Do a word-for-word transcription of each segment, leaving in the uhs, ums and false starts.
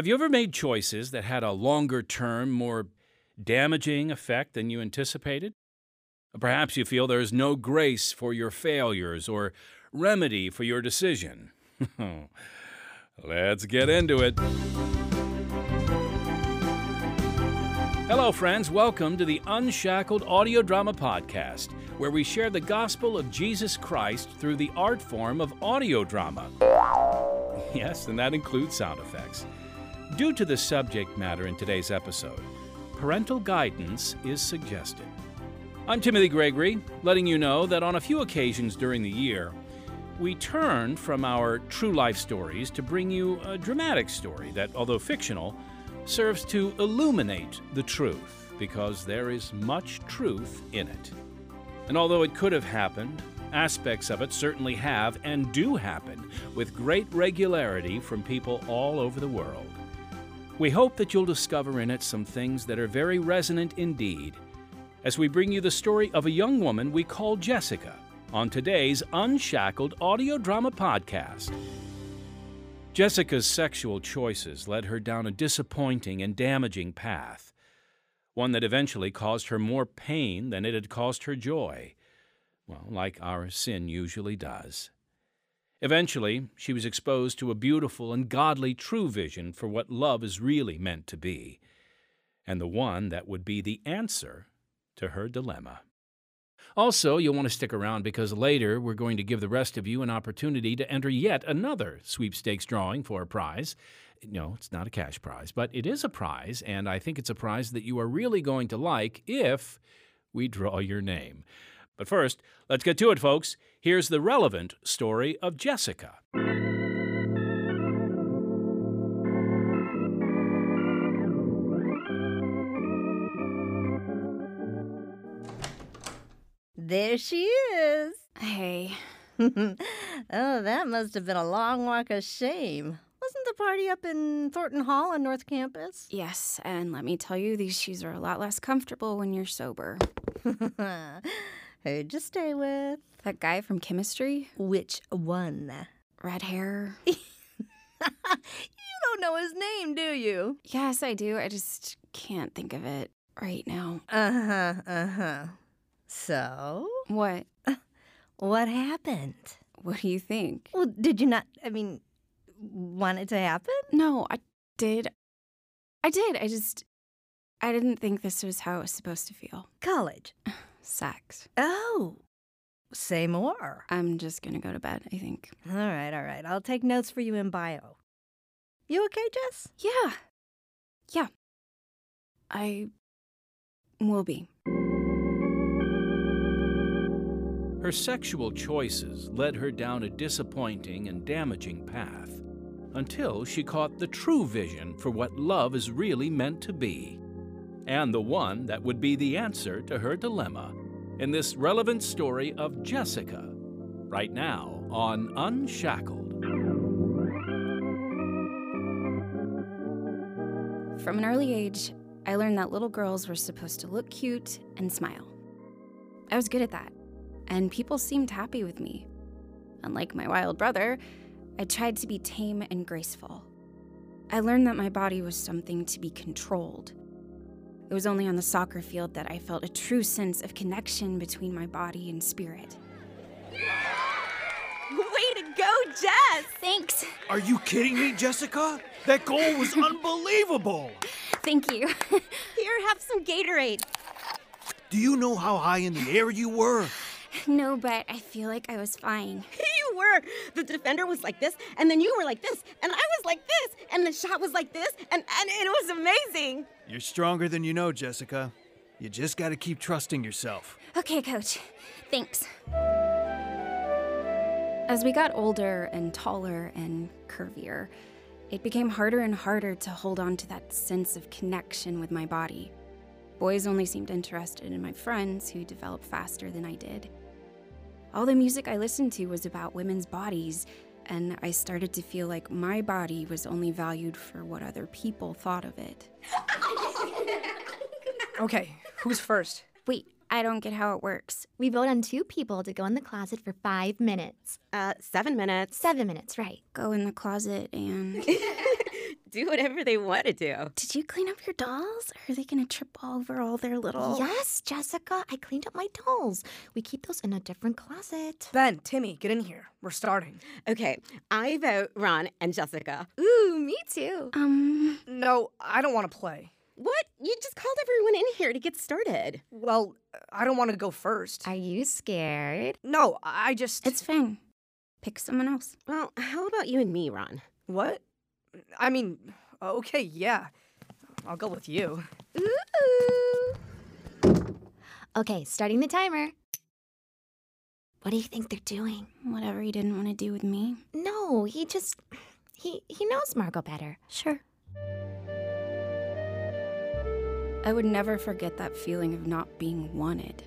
Have you ever made choices that had a longer-term, more damaging effect than you anticipated? Perhaps you feel there is no grace for your failures or remedy for your decision. Let's get into it. Hello, friends. Welcome to the Unshackled Audio Drama Podcast, where we share the gospel of Jesus Christ through the art form of audio drama. Yes, and that includes sound effects. Due to the subject matter in today's episode, parental guidance is suggested. I'm Timothy Gregory, letting you know that on a few occasions during the year, we turn from our true life stories to bring you a dramatic story that, although fictional, serves to illuminate the truth, because there is much truth in it. And although it could have happened, aspects of it certainly have and do happen with great regularity from people all over the world. We hope that you'll discover in it some things that are very resonant indeed, as we bring you the story of a young woman we call Jessica on today's Unshackled Audio Drama Podcast. Jessica's sexual choices led her down a disappointing and damaging path, one that eventually caused her more pain than it had caused her joy, well, like our sin usually does. Eventually, she was exposed to a beautiful and godly true vision for what love is really meant to be, and the one that would be the answer to her dilemma. Also, you'll want to stick around because later we're going to give the rest of you an opportunity to enter yet another sweepstakes drawing for a prize. No, it's not a cash prize, but it is a prize, and I think it's a prize that you are really going to like if we draw your name. But first, let's get to it, folks. Here's the relevant story of Jessica. There she is. Hey. Oh, that must have been a long walk of shame. Wasn't the party up in Thornton Hall on North Campus? Yes, and let me tell you, these shoes are a lot less comfortable when you're sober. Who'd you stay with? That guy from chemistry? Which one? Red hair. You don't know his name, do you? Yes, I do. I just can't think of it right now. Uh-huh, uh-huh. So? What? What happened? What do you think? Well, did you not, I mean, want it to happen? No, I did. I did. I just, I didn't think this was how it was supposed to feel. College. Sex. Oh. Say more. I'm just going to go to bed, I think. All right, all right. I'll take notes for you in bio. You okay, Jess? Yeah. Yeah. I will be. Her sexual choices led her down a disappointing and damaging path until she caught the true vision for what love is really meant to be, and the one that would be the answer to her dilemma in this relevant story of Jessica, right now on Unshackled. From an early age, I learned that little girls were supposed to look cute and smile. I was good at that, and people seemed happy with me. Unlike my wild brother, I tried to be tame and graceful. I learned that my body was something to be controlled. It was only on the soccer field that I felt a true sense of connection between my body and spirit. Way to go, Jess! Thanks. Are you kidding me, Jessica? That goal was unbelievable! Thank you. Here, have some Gatorade. Do you know how high in the air you were? No, but I feel like I was flying. You were. The defender was like this, and then you were like this, and I was like this, and the shot was like this, and, and it was amazing. You're stronger than you know, Jessica. You just gotta keep trusting yourself. Okay, Coach. Thanks. As we got older and taller and curvier, it became harder and harder to hold on to that sense of connection with my body. Boys only seemed interested in my friends, who developed faster than I did. All the music I listened to was about women's bodies, and I started to feel like my body was only valued for what other people thought of it. Okay, who's first? Wait, I don't get how it works. We vote on two people to go in the closet for five minutes. Uh, seven minutes. Seven minutes, right. Go in the closet and... do whatever they want to do. Did you clean up your dolls? Or are they going to trip over all their little... Yes, Jessica, I cleaned up my dolls. We keep those in a different closet. Ben, Timmy, get in here. We're starting. Okay, I vote Ron and Jessica. Ooh, me too. Um... No, I don't want to play. What? You just called everyone in here to get started. Well, I don't want to go first. Are you scared? No, I just... It's fine. Pick someone else. Well, how about you and me, Ron? What? I mean, okay, yeah. I'll go with you. Ooh! Okay, starting the timer. What do you think they're doing? Whatever he didn't want to do with me. No, he just... He, he knows Margot better. Sure. I would never forget that feeling of not being wanted.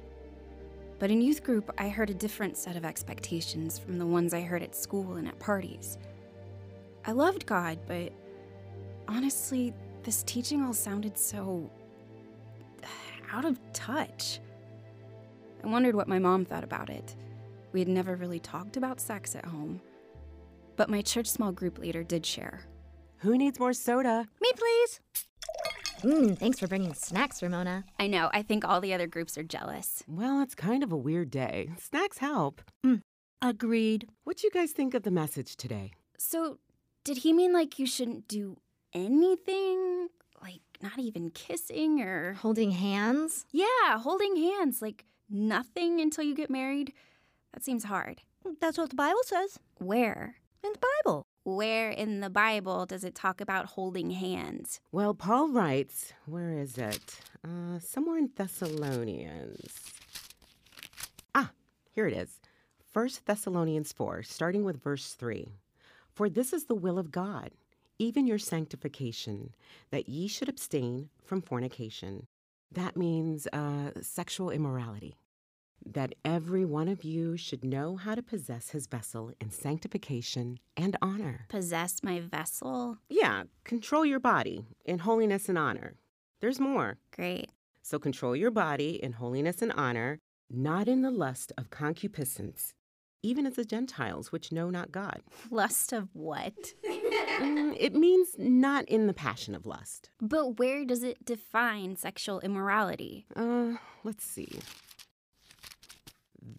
But in youth group, I heard a different set of expectations from the ones I heard at school and at parties. I loved God, but honestly, this teaching all sounded so out of touch. I wondered what my mom thought about it. We had never really talked about sex at home, but my church small group leader did share. Who needs more soda? Me, please. Mmm, thanks for bringing snacks, Ramona. I know. I think all the other groups are jealous. Well, it's kind of a weird day. Snacks help. Mm, agreed. What do you guys think of the message today? So, did he mean like you shouldn't do anything? Like, not even kissing or... Holding hands? Yeah, holding hands. Like, nothing until you get married? That seems hard. That's what the Bible says. Where? In the Bible. Where in the Bible does it talk about holding hands? Well, Paul writes, where is it? Uh, somewhere in Thessalonians. Ah, here it is. First Thessalonians four, starting with verse three. For this is the will of God, even your sanctification, that ye should abstain from fornication. That means uh, sexual immorality. That every one of you should know how to possess his vessel in sanctification and honor. Possess my vessel? Yeah, control your body in holiness and honor. There's more. Great. So control your body in holiness and honor, not in the lust of concupiscence, even as the Gentiles which know not God. Lust of what? mm, it means not in the passion of lust. But where does it define sexual immorality? Uh, let's see.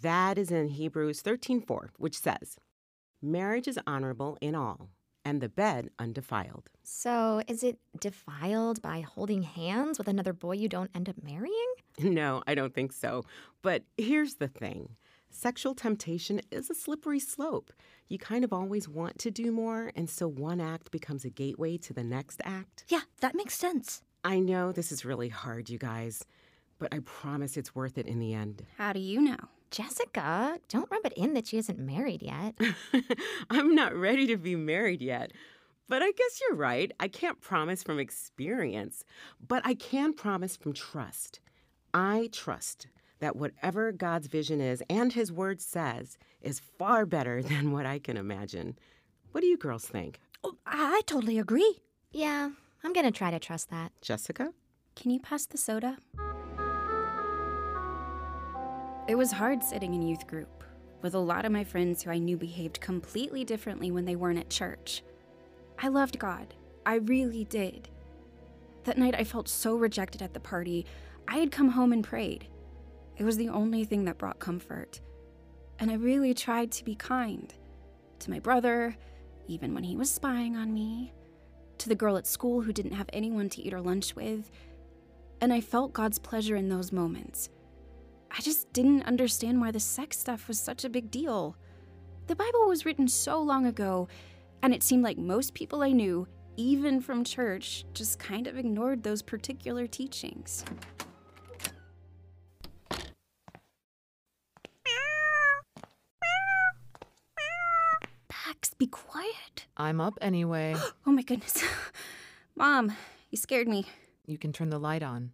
That is in Hebrews thirteen four, which says, marriage is honorable in all, and the bed undefiled. So is it defiled by holding hands with another boy you don't end up marrying? No, I don't think so. But here's the thing. Sexual temptation is a slippery slope. You kind of always want to do more, and so one act becomes a gateway to the next act. Yeah, that makes sense. I know this is really hard, you guys, but I promise it's worth it in the end. How do you know? Jessica, don't rub it in that she isn't married yet. I'm not ready to be married yet. But I guess you're right. I can't promise from experience. But I can promise from trust. I trust that whatever God's vision is and his word says is far better than what I can imagine. What do you girls think? Oh, I totally agree. Yeah, I'm going to try to trust that. Jessica? Can you pass the soda? It was hard sitting in youth group, with a lot of my friends who I knew behaved completely differently when they weren't at church. I loved God. I really did. That night I felt so rejected at the party, I had come home and prayed. It was the only thing that brought comfort. And I really tried to be kind. To my brother, even when he was spying on me. To the girl at school who didn't have anyone to eat or lunch with. And I felt God's pleasure in those moments. I just didn't understand why the sex stuff was such a big deal. The Bible was written so long ago, and it seemed like most people I knew, even from church, just kind of ignored those particular teachings. Bax, be quiet. I'm up anyway. Oh my goodness. Mom, you scared me. You can turn the light on.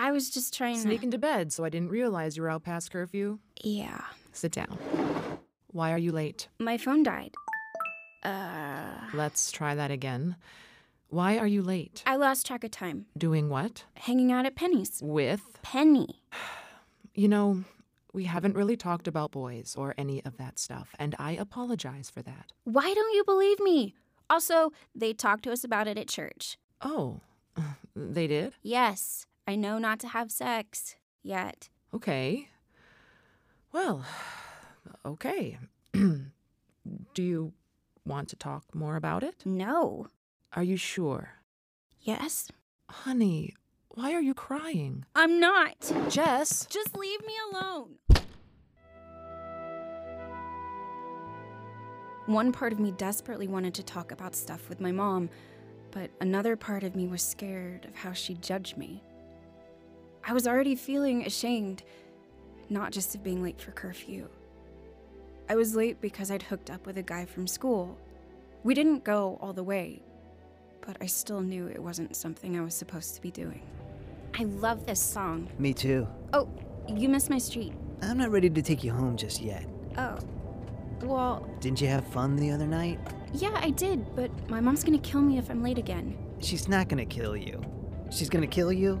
I was just trying to... Sneak into bed, so I didn't realize you were out past curfew. Yeah. Sit down. Why are you late? My phone died. Uh... Let's try that again. Why are you late? I lost track of time. Doing what? Hanging out at Penny's. With? Penny. You know, we haven't really talked about boys or any of that stuff, and I apologize for that. Why don't you believe me? Also, they talked to us about it at church. Oh, they did? Yes. I know not to have sex. Yet. Okay. Well, okay. Do you want to talk more about it? No. Are you sure? Yes. Honey, why are you crying? I'm not. Jess. Just leave me alone. One part of me desperately wanted to talk about stuff with my mom, but another part of me was scared of how she'd judge me. I was already feeling ashamed, not just of being late for curfew. I was late because I'd hooked up with a guy from school. We didn't go all the way, but I still knew it wasn't something I was supposed to be doing. I love this song. Me too. Oh, you missed my street. I'm not ready to take you home just yet. Oh. Well... Didn't you have fun the other night? Yeah, I did, but my mom's gonna kill me if I'm late again. She's not gonna kill you. She's gonna kill you?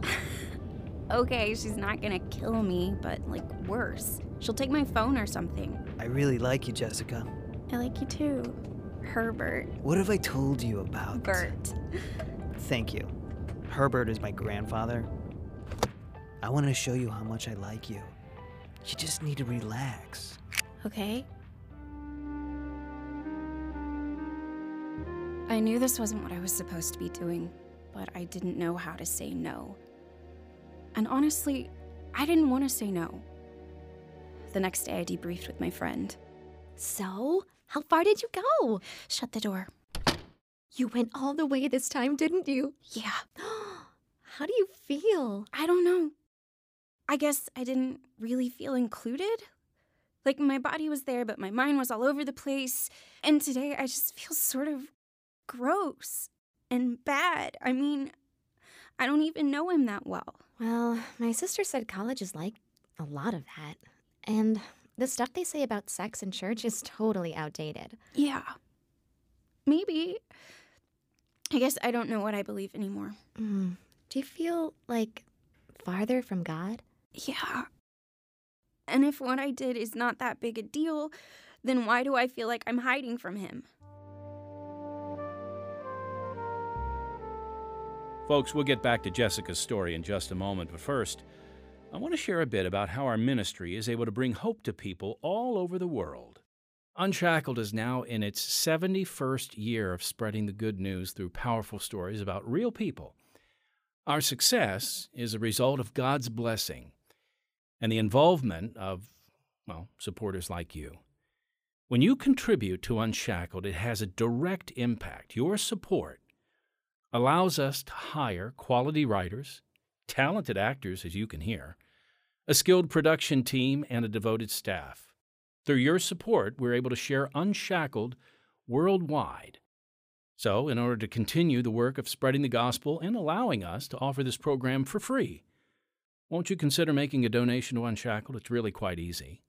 Okay, she's not gonna kill me, but, like, worse. She'll take my phone or something. I really like you, Jessica. I like you too. Herbert. What have I told you about? Bert. Thank you. Herbert is my grandfather. I want to show you how much I like you. You just need to relax. Okay. I knew this wasn't what I was supposed to be doing, but I didn't know how to say no. And honestly, I didn't want to say no. The next day, I debriefed with my friend. So, how far did you go? Shut the door. You went all the way this time, didn't you? Yeah. How do you feel? I don't know. I guess I didn't really feel included. Like, my body was there, but my mind was all over the place. And today, I just feel sort of... gross and bad. I mean, I don't even know him that well. Well, my sister said college is like a lot of that. And the stuff they say about sex in church is totally outdated. Yeah. Maybe. I guess I don't know what I believe anymore. Mm. Do you feel, like, farther from God? Yeah. And if what I did is not that big a deal, then why do I feel like I'm hiding from him? Folks, we'll get back to Jessica's story in just a moment, but first, I want to share a bit about how our ministry is able to bring hope to people all over the world. Unshackled is now in its seventy-first year of spreading the good news through powerful stories about real people. Our success is a result of God's blessing and the involvement of, well, supporters like you. When you contribute to Unshackled, it has a direct impact. Your support allows us to hire quality writers, talented actors, as you can hear, a skilled production team, and a devoted staff. Through your support, we're able to share Unshackled worldwide. So, in order to continue the work of spreading the gospel and allowing us to offer this program for free, won't you consider making a donation to Unshackled? It's really quite easy.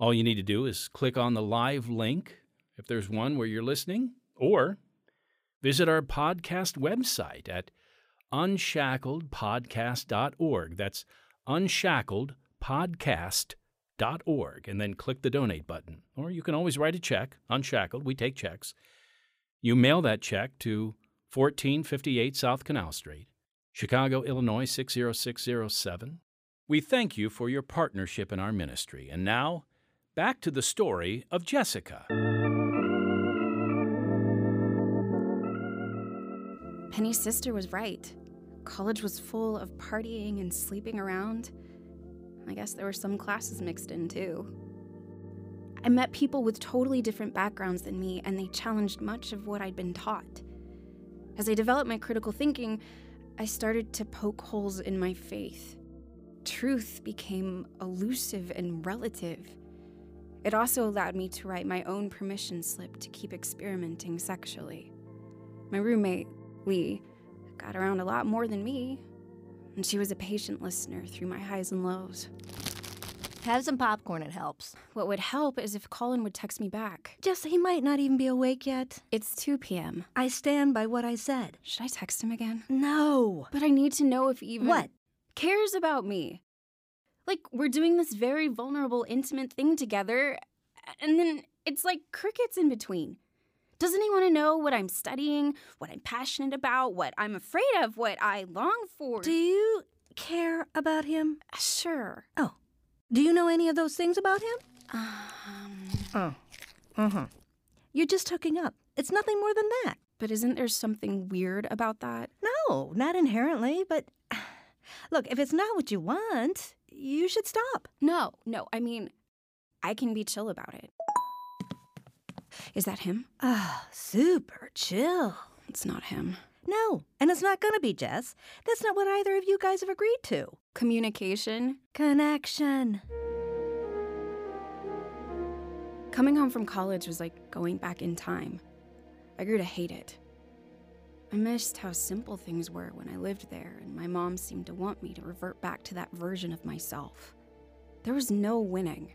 All you need to do is click on the live link, if there's one where you're listening, or visit our podcast website at unshackled podcast dot org. That's unshackled podcast dot org. And then click the donate button. Or you can always write a check, Unshackled. We take checks. You mail that check to fourteen fifty-eight South Canal Street, Chicago, Illinois, six oh six oh seven. We thank you for your partnership in our ministry. And now, back to the story of Jessica. Penny's sister was right. College was full of partying and sleeping around. I guess there were some classes mixed in, too. I met people with totally different backgrounds than me, and they challenged much of what I'd been taught. As I developed my critical thinking, I started to poke holes in my faith. Truth became elusive and relative. It also allowed me to write my own permission slip to keep experimenting sexually. My roommate, Lee, got around a lot more than me, and she was a patient listener through my highs and lows. Have some popcorn, it helps. What would help is if Colin would text me back. Jess, he might not even be awake yet. It's two p.m. I stand by what I said. Should I text him again? No. But I need to know if he even... What? Cares about me. Like, we're doing this very vulnerable, intimate thing together, and then it's like crickets in between. Doesn't he want to know what I'm studying, what I'm passionate about, what I'm afraid of, what I long for? Do you care about him? Sure. Oh. Do you know any of those things about him? Um. Oh. Uh-huh. You're just hooking up. It's nothing more than that. But isn't there something weird about that? No, not inherently, but... Look, if it's not what you want, you should stop. No, no, I mean, I can be chill about it. Is that him? Oh, super chill. It's not him. No, and it's not gonna be, Jess. That's not what either of you guys have agreed to. Communication? Connection. Coming home from college was like going back in time. I grew to hate it. I missed how simple things were when I lived there, and my mom seemed to want me to revert back to that version of myself. There was no winning.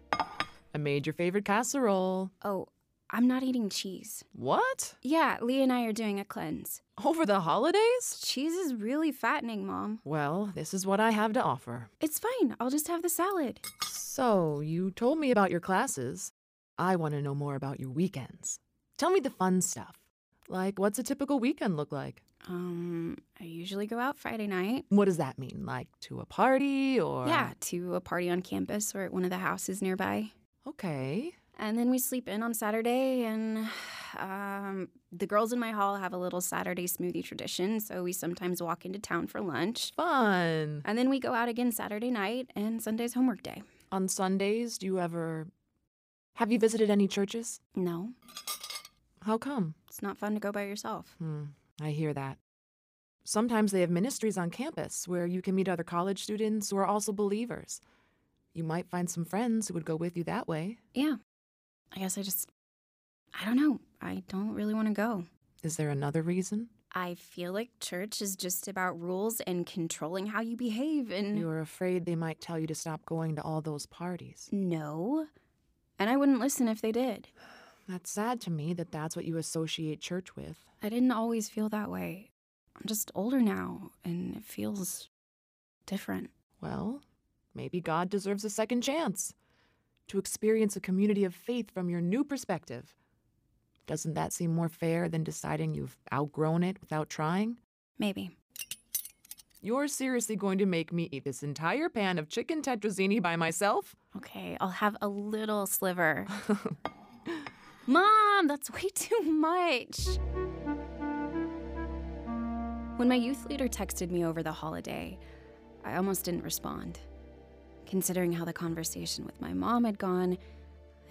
I made your favorite casserole. Oh, I'm not eating cheese. What? Yeah, Leah and I are doing a cleanse. Over the holidays? Cheese is really fattening, Mom. Well, this is what I have to offer. It's fine. I'll just have the salad. So, you told me about your classes. I want to know more about your weekends. Tell me the fun stuff. Like, what's a typical weekend look like? Um, I usually go out Friday night. What does that mean? Like, to a party or? Yeah, to a party on campus or at one of the houses nearby. Okay. And then we sleep in on Saturday, and um, the girls in my hall have a little Saturday smoothie tradition, so we sometimes walk into town for lunch. Fun. And then we go out again Saturday night, and Sunday's homework day. On Sundays, do you ever... Have you visited any churches? No. How come? It's not fun to go by yourself. Hmm, I hear that. Sometimes they have ministries on campus where you can meet other college students who are also believers. You might find some friends who would go with you that way. Yeah. I guess I just, I don't know. I don't really want to go. Is there another reason? I feel like church is just about rules and controlling how you behave and... You're afraid they might tell you to stop going to all those parties. No. And I wouldn't listen if they did. That's sad to me that that's what you associate church with. I didn't always feel that way. I'm just older now, and it feels different. Well, maybe God deserves a second chance to experience a community of faith from your new perspective. Doesn't that seem more fair than deciding you've outgrown it without trying? Maybe. You're seriously going to make me eat this entire pan of chicken tetrazzini by myself? Okay, I'll have a little sliver. Mom, that's way too much. When my youth leader texted me over the holiday, I almost didn't respond. Considering how the conversation with my mom had gone,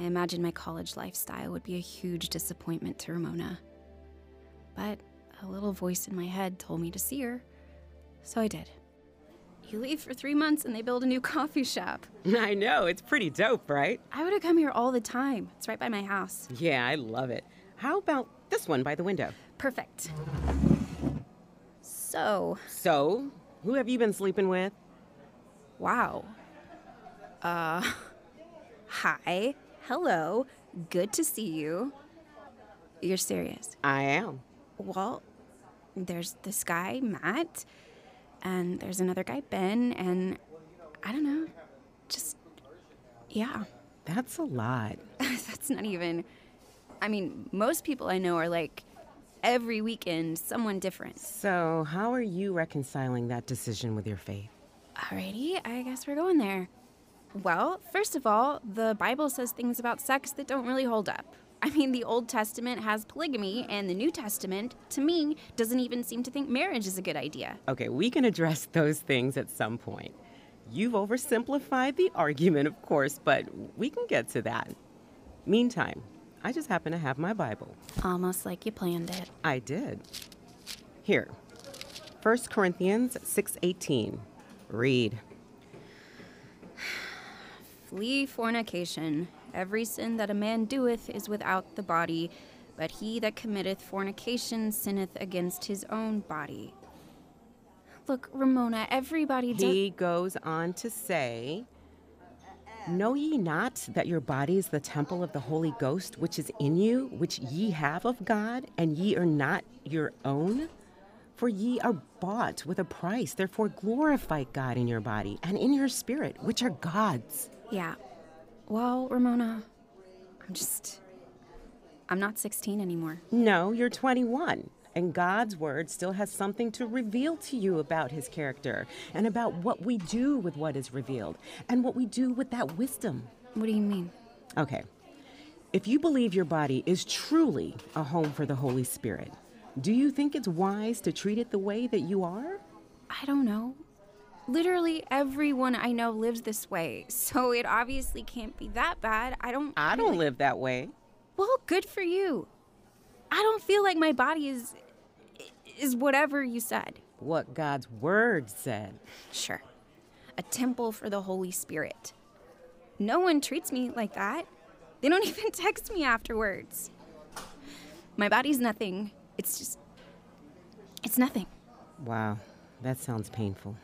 I imagined my college lifestyle would be a huge disappointment to Ramona. But a little voice in my head told me to see her, so I did. You leave for three months and they build a new coffee shop. I know, it's pretty dope, right? I would have come here all the time. It's right by my house. Yeah, I love it. How about this one by the window? Perfect. So... So? Who have you been sleeping with? Wow. Uh... Hi. Hello. Good to see you. You're serious? I am. Well, there's this guy, Matt... And there's another guy, Ben, and I don't know, just, yeah. That's a lot. That's not even, I mean, most people I know are like, every weekend, someone different. So how are you reconciling that decision with your faith? Alrighty, I guess we're going there. Well, first of all, the Bible says things about sex that don't really hold up. I mean, the Old Testament has polygamy, and the New Testament, to me, doesn't even seem to think marriage is a good idea. Okay, we can address those things at some point. You've oversimplified the argument, of course, but we can get to that. Meantime, I just happen to have my Bible. Almost like you planned it. I did. Here, First Corinthians six eighteen. Read. Flee fornication. Every sin that a man doeth is without the body, but he that committeth fornication sinneth against his own body. Look, Ramona, everybody does... He goes on to say, Know ye not that your body is the temple of the Holy Ghost, which is in you, which ye have of God, and ye are not your own? For ye are bought with a price, therefore glorify God in your body and in your spirit, which are God's. Yeah. Well, Ramona, I'm just... I'm not sixteen anymore. No, you're twenty-one. And God's word still has something to reveal to you about his character and about what we do with what is revealed and what we do with that wisdom. What do you mean? Okay. If you believe your body is truly a home for the Holy Spirit, do you think it's wise to treat it the way that you are? I don't know. Literally everyone I know lives this way, so it obviously can't be that bad. I don't... I don't really... live that way. Well, good for you. I don't feel like my body is... is whatever you said. What God's word said. Sure. A temple for the Holy Spirit. No one treats me like that. They don't even text me afterwards. My body's nothing. It's just... it's nothing. Wow. That sounds painful.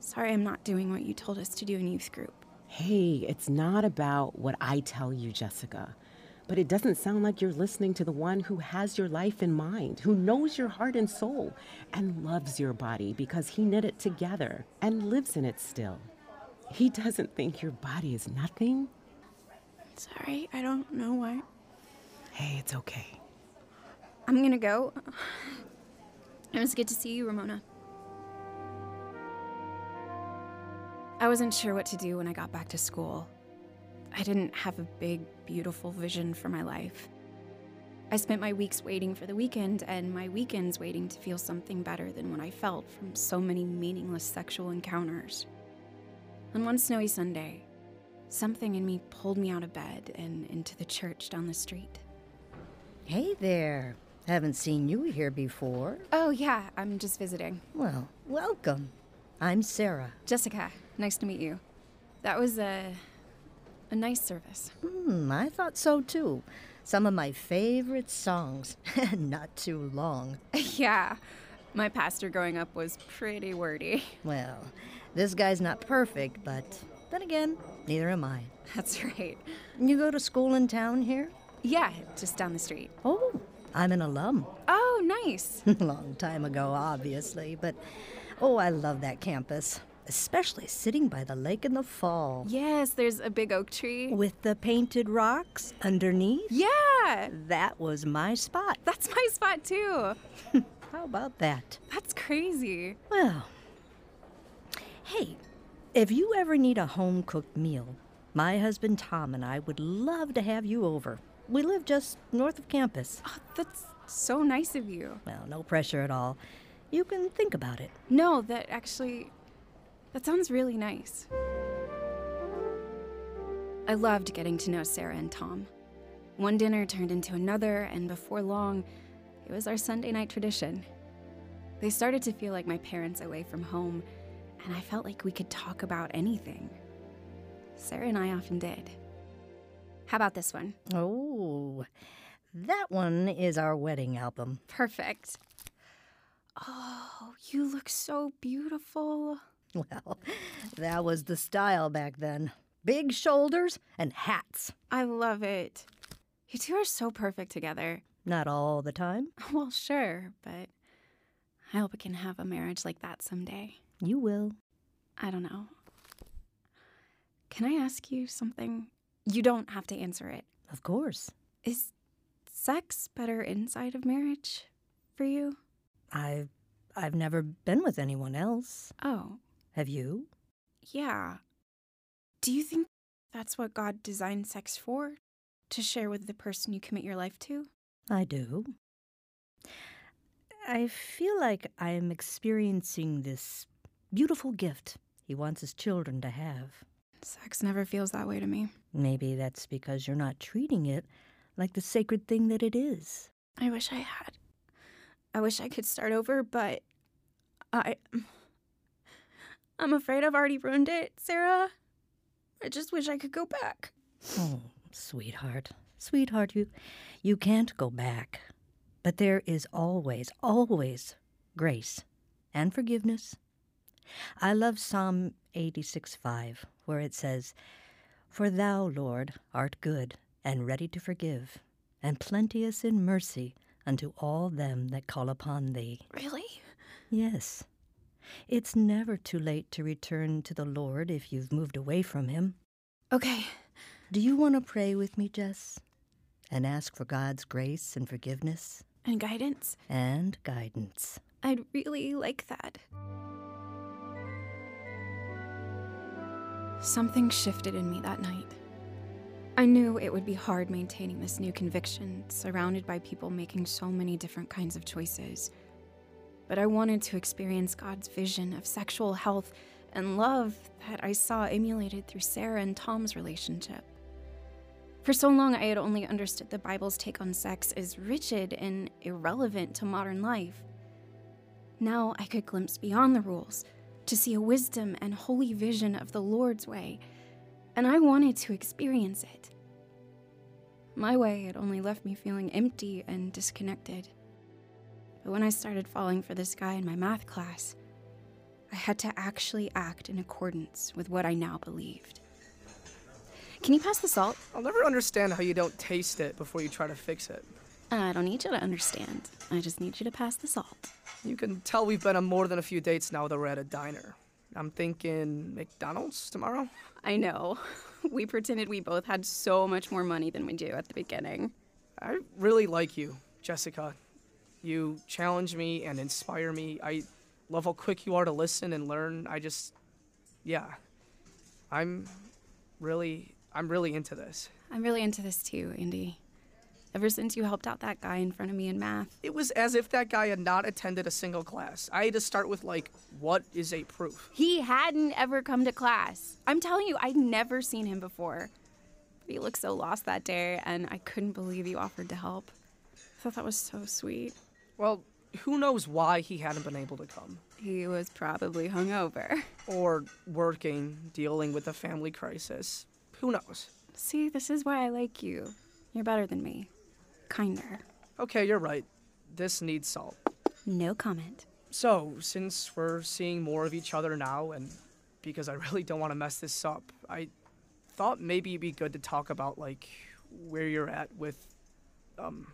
Sorry I'm not doing what you told us to do in youth group. Hey, it's not about what I tell you, Jessica. But it doesn't sound like you're listening to the one who has your life in mind, who knows your heart and soul, and loves your body because he knit it together and lives in it still. He doesn't think your body is nothing. Sorry, I don't know why. Hey, it's okay. I'm gonna go. It was good to see you, Ramona. I wasn't sure what to do when I got back to school. I didn't have a big, beautiful vision for my life. I spent my weeks waiting for the weekend and my weekends waiting to feel something better than what I felt from so many meaningless sexual encounters. On one snowy Sunday, something in me pulled me out of bed and into the church down the street. Hey there. Haven't seen you here before. Oh, yeah. I'm just visiting. Well, welcome. I'm Sarah. Jessica. Nice to meet you. That was a, a nice service. Hmm, I thought so too. Some of my favorite songs. Not too long. Yeah, my pastor growing up was pretty wordy. Well, this guy's not perfect, but then again, neither am I. That's right. You go to school in town here? Yeah, just down the street. Oh, I'm an alum. Oh, nice. Long time ago, obviously, but oh, I love that campus. Especially sitting by the lake in the fall. Yes, there's a big oak tree. With the painted rocks underneath? Yeah! That was my spot. That's my spot, too. How about that? That's crazy. Well, hey, if you ever need a home-cooked meal, my husband Tom and I would love to have you over. We live just north of campus. Oh, that's so nice of you. Well, no pressure at all. You can think about it. No, that actually... that sounds really nice. I loved getting to know Sarah and Tom. One dinner turned into another, and before long, it was our Sunday night tradition. They started to feel like my parents away from home, and I felt like we could talk about anything. Sarah and I often did. How about this one? Oh, that one is our wedding album. Perfect. Oh, you look so beautiful. Well, that was the style back then. Big shoulders and hats. I love it. You two are so perfect together. Not all the time. Well, sure, but I hope I can have a marriage like that someday. You will. I don't know. Can I ask you something? You don't have to answer it. Of course. Is sex better inside of marriage for you? I've, I've never been with anyone else. Oh. Have you? Yeah. Do you think that's what God designed sex for? To share with the person you commit your life to? I do. I feel like I am experiencing this beautiful gift he wants his children to have. Sex never feels that way to me. Maybe that's because you're not treating it like the sacred thing that it is. I wish I had. I wish I could start over, but I... I'm afraid I've already ruined it, Sarah. I just wish I could go back. Oh, sweetheart. Sweetheart, you you can't go back. But there is always, always grace and forgiveness. I love Psalm eighty-six five, where it says, "For thou, Lord, art good and ready to forgive, and plenteous in mercy unto all them that call upon thee." Really? Yes. It's never too late to return to the Lord if you've moved away from him. Okay. Do you want to pray with me, Jess? and ask for God's grace and forgiveness. And guidance. And guidance. I'd really like that. Something shifted in me that night. I knew it would be hard maintaining this new conviction, surrounded by people making so many different kinds of choices. But I wanted to experience God's vision of sexual health and love that I saw emulated through Sarah and Tom's relationship. For so long, I had only understood the Bible's take on sex as rigid and irrelevant to modern life. Now I could glimpse beyond the rules, to see a wisdom and holy vision of the Lord's way, and I wanted to experience it. My way had only left me feeling empty and disconnected. But when I started falling for this guy in my math class, I had to actually act in accordance with what I now believed. Can you pass the salt? I'll never understand how you don't taste it before you try to fix it. I don't need you to understand. I just need you to pass the salt. You can tell we've been on more than a few dates now that we're at a diner. I'm thinking McDonald's tomorrow. I know. We pretended we both had so much more money than we do at the beginning. I really like you, Jessica. You challenge me and inspire me. I love how quick you are to listen and learn. I just, yeah. I'm really, I'm really into this. I'm really into this too, Andy. Ever since you helped out that guy in front of me in math. It was as if that guy had not attended a single class. I had to start with, like, what is a proof? He hadn't ever come to class. I'm telling you, I'd never seen him before. But he looked so lost that day, and I couldn't believe you offered to help. I thought that was so sweet. Well, who knows why he hadn't been able to come? He was probably hungover. Or working, dealing with a family crisis. Who knows? See, this is why I like you. You're better than me. Kinder. Okay, you're right. This needs salt. No comment. So, since we're seeing more of each other now, and because I really don't want to mess this up, I thought maybe it'd be good to talk about, like, where you're at with, um...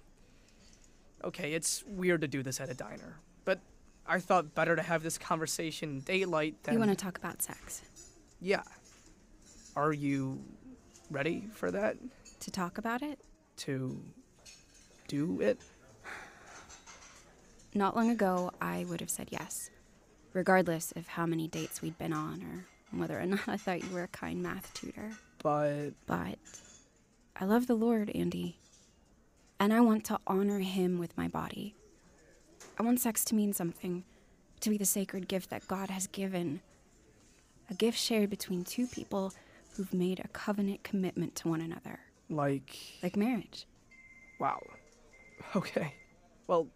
okay, it's weird to do this at a diner, but I thought better to have this conversation in daylight than... You want to talk about sex? Yeah. Are you ready for that? To talk about it? To... do it? Not long ago, I would have said yes, regardless of how many dates we'd been on or whether or not I thought you were a kind math tutor. But... But I love the Lord, Andy, and I want to honor him with my body. I want sex to mean something, to be the sacred gift that God has given, a gift shared between two people who've made a covenant commitment to one another. Like? Like marriage. Wow. Okay. Well,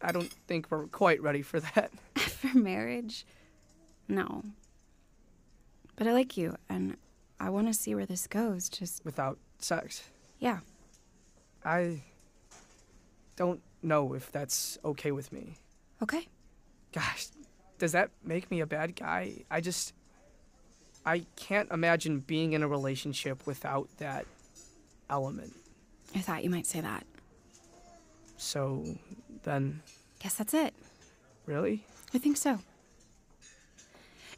I don't think we're quite ready for that. For marriage? No. But I like you, and I want to see where this goes, just... Without sex? Yeah. I don't know if that's okay with me. Okay. Gosh, does that make me a bad guy? I just... I can't imagine being in a relationship without that element. I thought you might say that. So, then... Guess that's it. Really? I think so.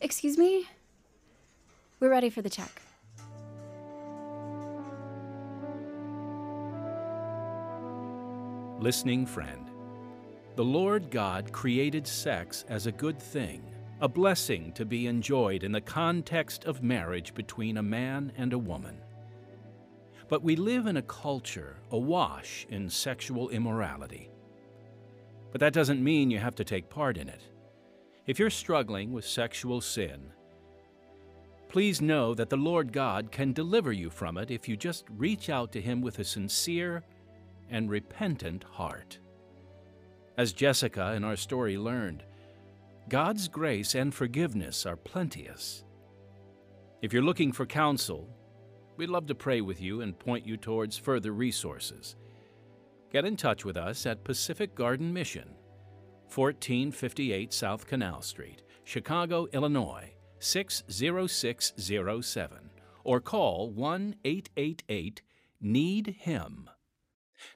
Excuse me? We're ready for the check. Listening friend. The Lord God created sex as a good thing, a blessing to be enjoyed in the context of marriage between a man and a woman. But we live in a culture awash in sexual immorality. But that doesn't mean you have to take part in it. If you're struggling with sexual sin, please know that the Lord God can deliver you from it if you just reach out to Him with a sincere and repentant heart. As Jessica in our story learned, God's grace and forgiveness are plenteous. If you're looking for counsel, we'd love to pray with you and point you towards further resources. Get in touch with us at Pacific Garden Mission, fourteen fifty-eight South Canal Street, Chicago, Illinois, six oh six oh seven, or call one eight eight eight need him.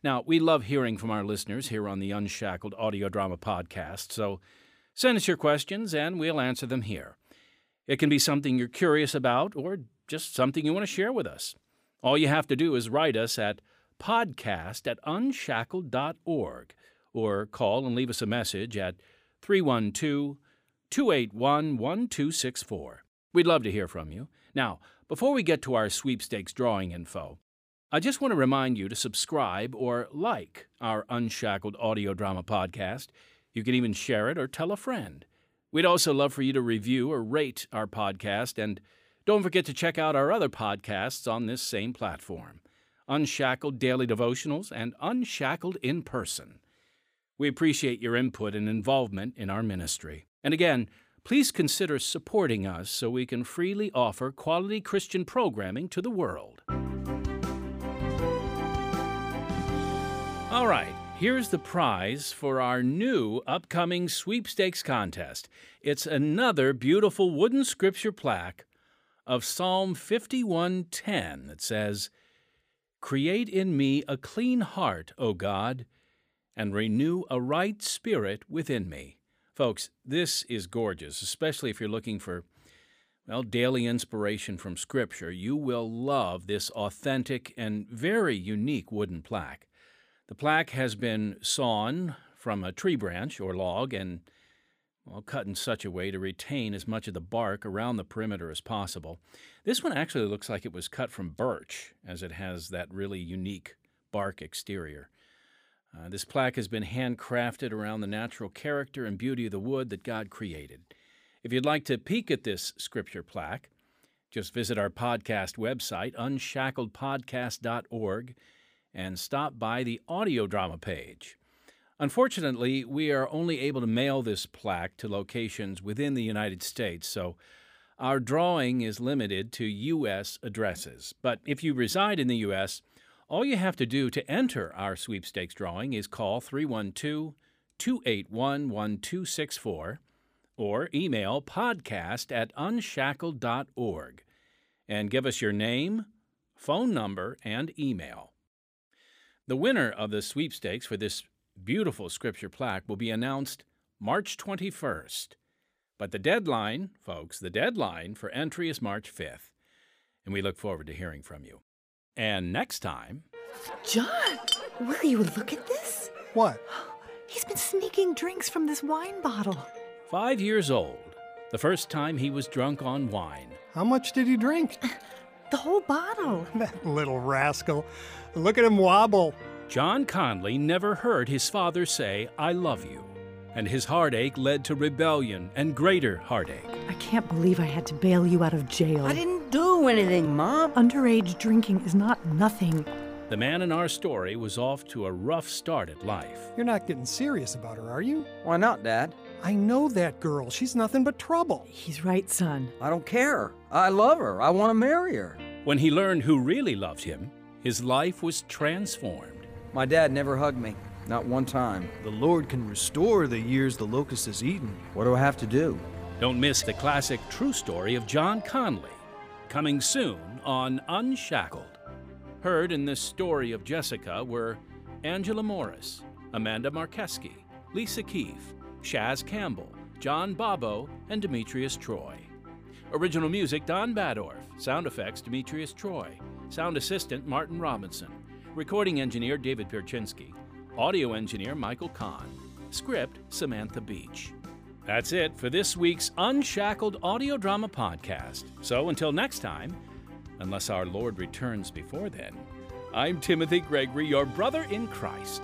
Now, we love hearing from our listeners here on the Unshackled Audio Drama Podcast, so send us your questions and we'll answer them here. It can be something you're curious about or just something you want to share with us. All you have to do is write us at podcast at unshackled dot org, or call and leave us a message at three one two, two eight one, one two six four. We'd love to hear from you. Now, before we get to our sweepstakes drawing info, I just want to remind you to subscribe or like our Unshackled Audio Drama Podcast. You can even share it or tell a friend. We'd also love for you to review or rate our podcast, and don't forget to check out our other podcasts on this same platform, Unshackled Daily Devotionals and Unshackled In Person. We appreciate your input and involvement in our ministry. And again, please consider supporting us so we can freely offer quality Christian programming to the world. All right, here's the prize for our new upcoming sweepstakes contest. It's another beautiful wooden scripture plaque of Psalm fifty-one ten that says, "Create in me a clean heart, O God, and renew a right spirit within me." Folks, this is gorgeous, especially if you're looking for, well, daily inspiration from Scripture. You will love this authentic and very unique wooden plaque. The plaque has been sawn from a tree branch or log and, well, cut in such a way to retain as much of the bark around the perimeter as possible. This one actually looks like it was cut from birch, as it has that really unique bark exterior. Uh, this plaque has been handcrafted around the natural character and beauty of the wood that God created. If you'd like to peek at this scripture plaque, just visit our podcast website, unshackled podcast dot org, and stop by the audio drama page. Unfortunately, we are only able to mail this plaque to locations within the United States, so our drawing is limited to U S addresses. But if you reside in the U S, all you have to do to enter our sweepstakes drawing is call three one two, two eight one, one two six four or email podcast at unshackled dot org and give us your name, phone number, and email. The winner of the sweepstakes for this beautiful scripture plaque will be announced March twenty-first. But the deadline, folks, the deadline for entry is March fifth. And we look forward to hearing from you. And next time... John, will you look at this? What? He's been sneaking drinks from this wine bottle. Five years old. The first time he was drunk on wine. How much did he drink? The whole bottle. That little rascal. Look at him wobble. John Conley never heard his father say, "I love you," and his heartache led to rebellion and greater heartache. I can't believe I had to bail you out of jail. I didn't do anything, Mom. Underage drinking is not nothing. The man in our story was off to a rough start at life. You're not getting serious about her, are you? Why not, Dad? I know that girl. She's nothing but trouble. He's right, son. I don't care. I love her. I want to marry her. When he learned who really loved him, his life was transformed. My dad never hugged me, not one time. The Lord can restore the years the locust has eaten. What do I have to do? Don't miss the classic true story of John Conley, coming soon on Unshackled. Heard in this story of Jessica were Angela Morris, Amanda Markeski, Lisa Keefe, Shaz Campbell, John Bobo, and Demetrius Troy. Original music, Don Badorf. Sound effects, Demetrius Troy. Sound assistant, Martin Robinson. Recording engineer, David Pierczynski. Audio engineer, Michael Kahn. Script, Samantha Beach. That's it for this week's Unshackled Audio Drama Podcast. So until next time, unless our Lord returns before then, I'm Timothy Gregory, your brother in Christ.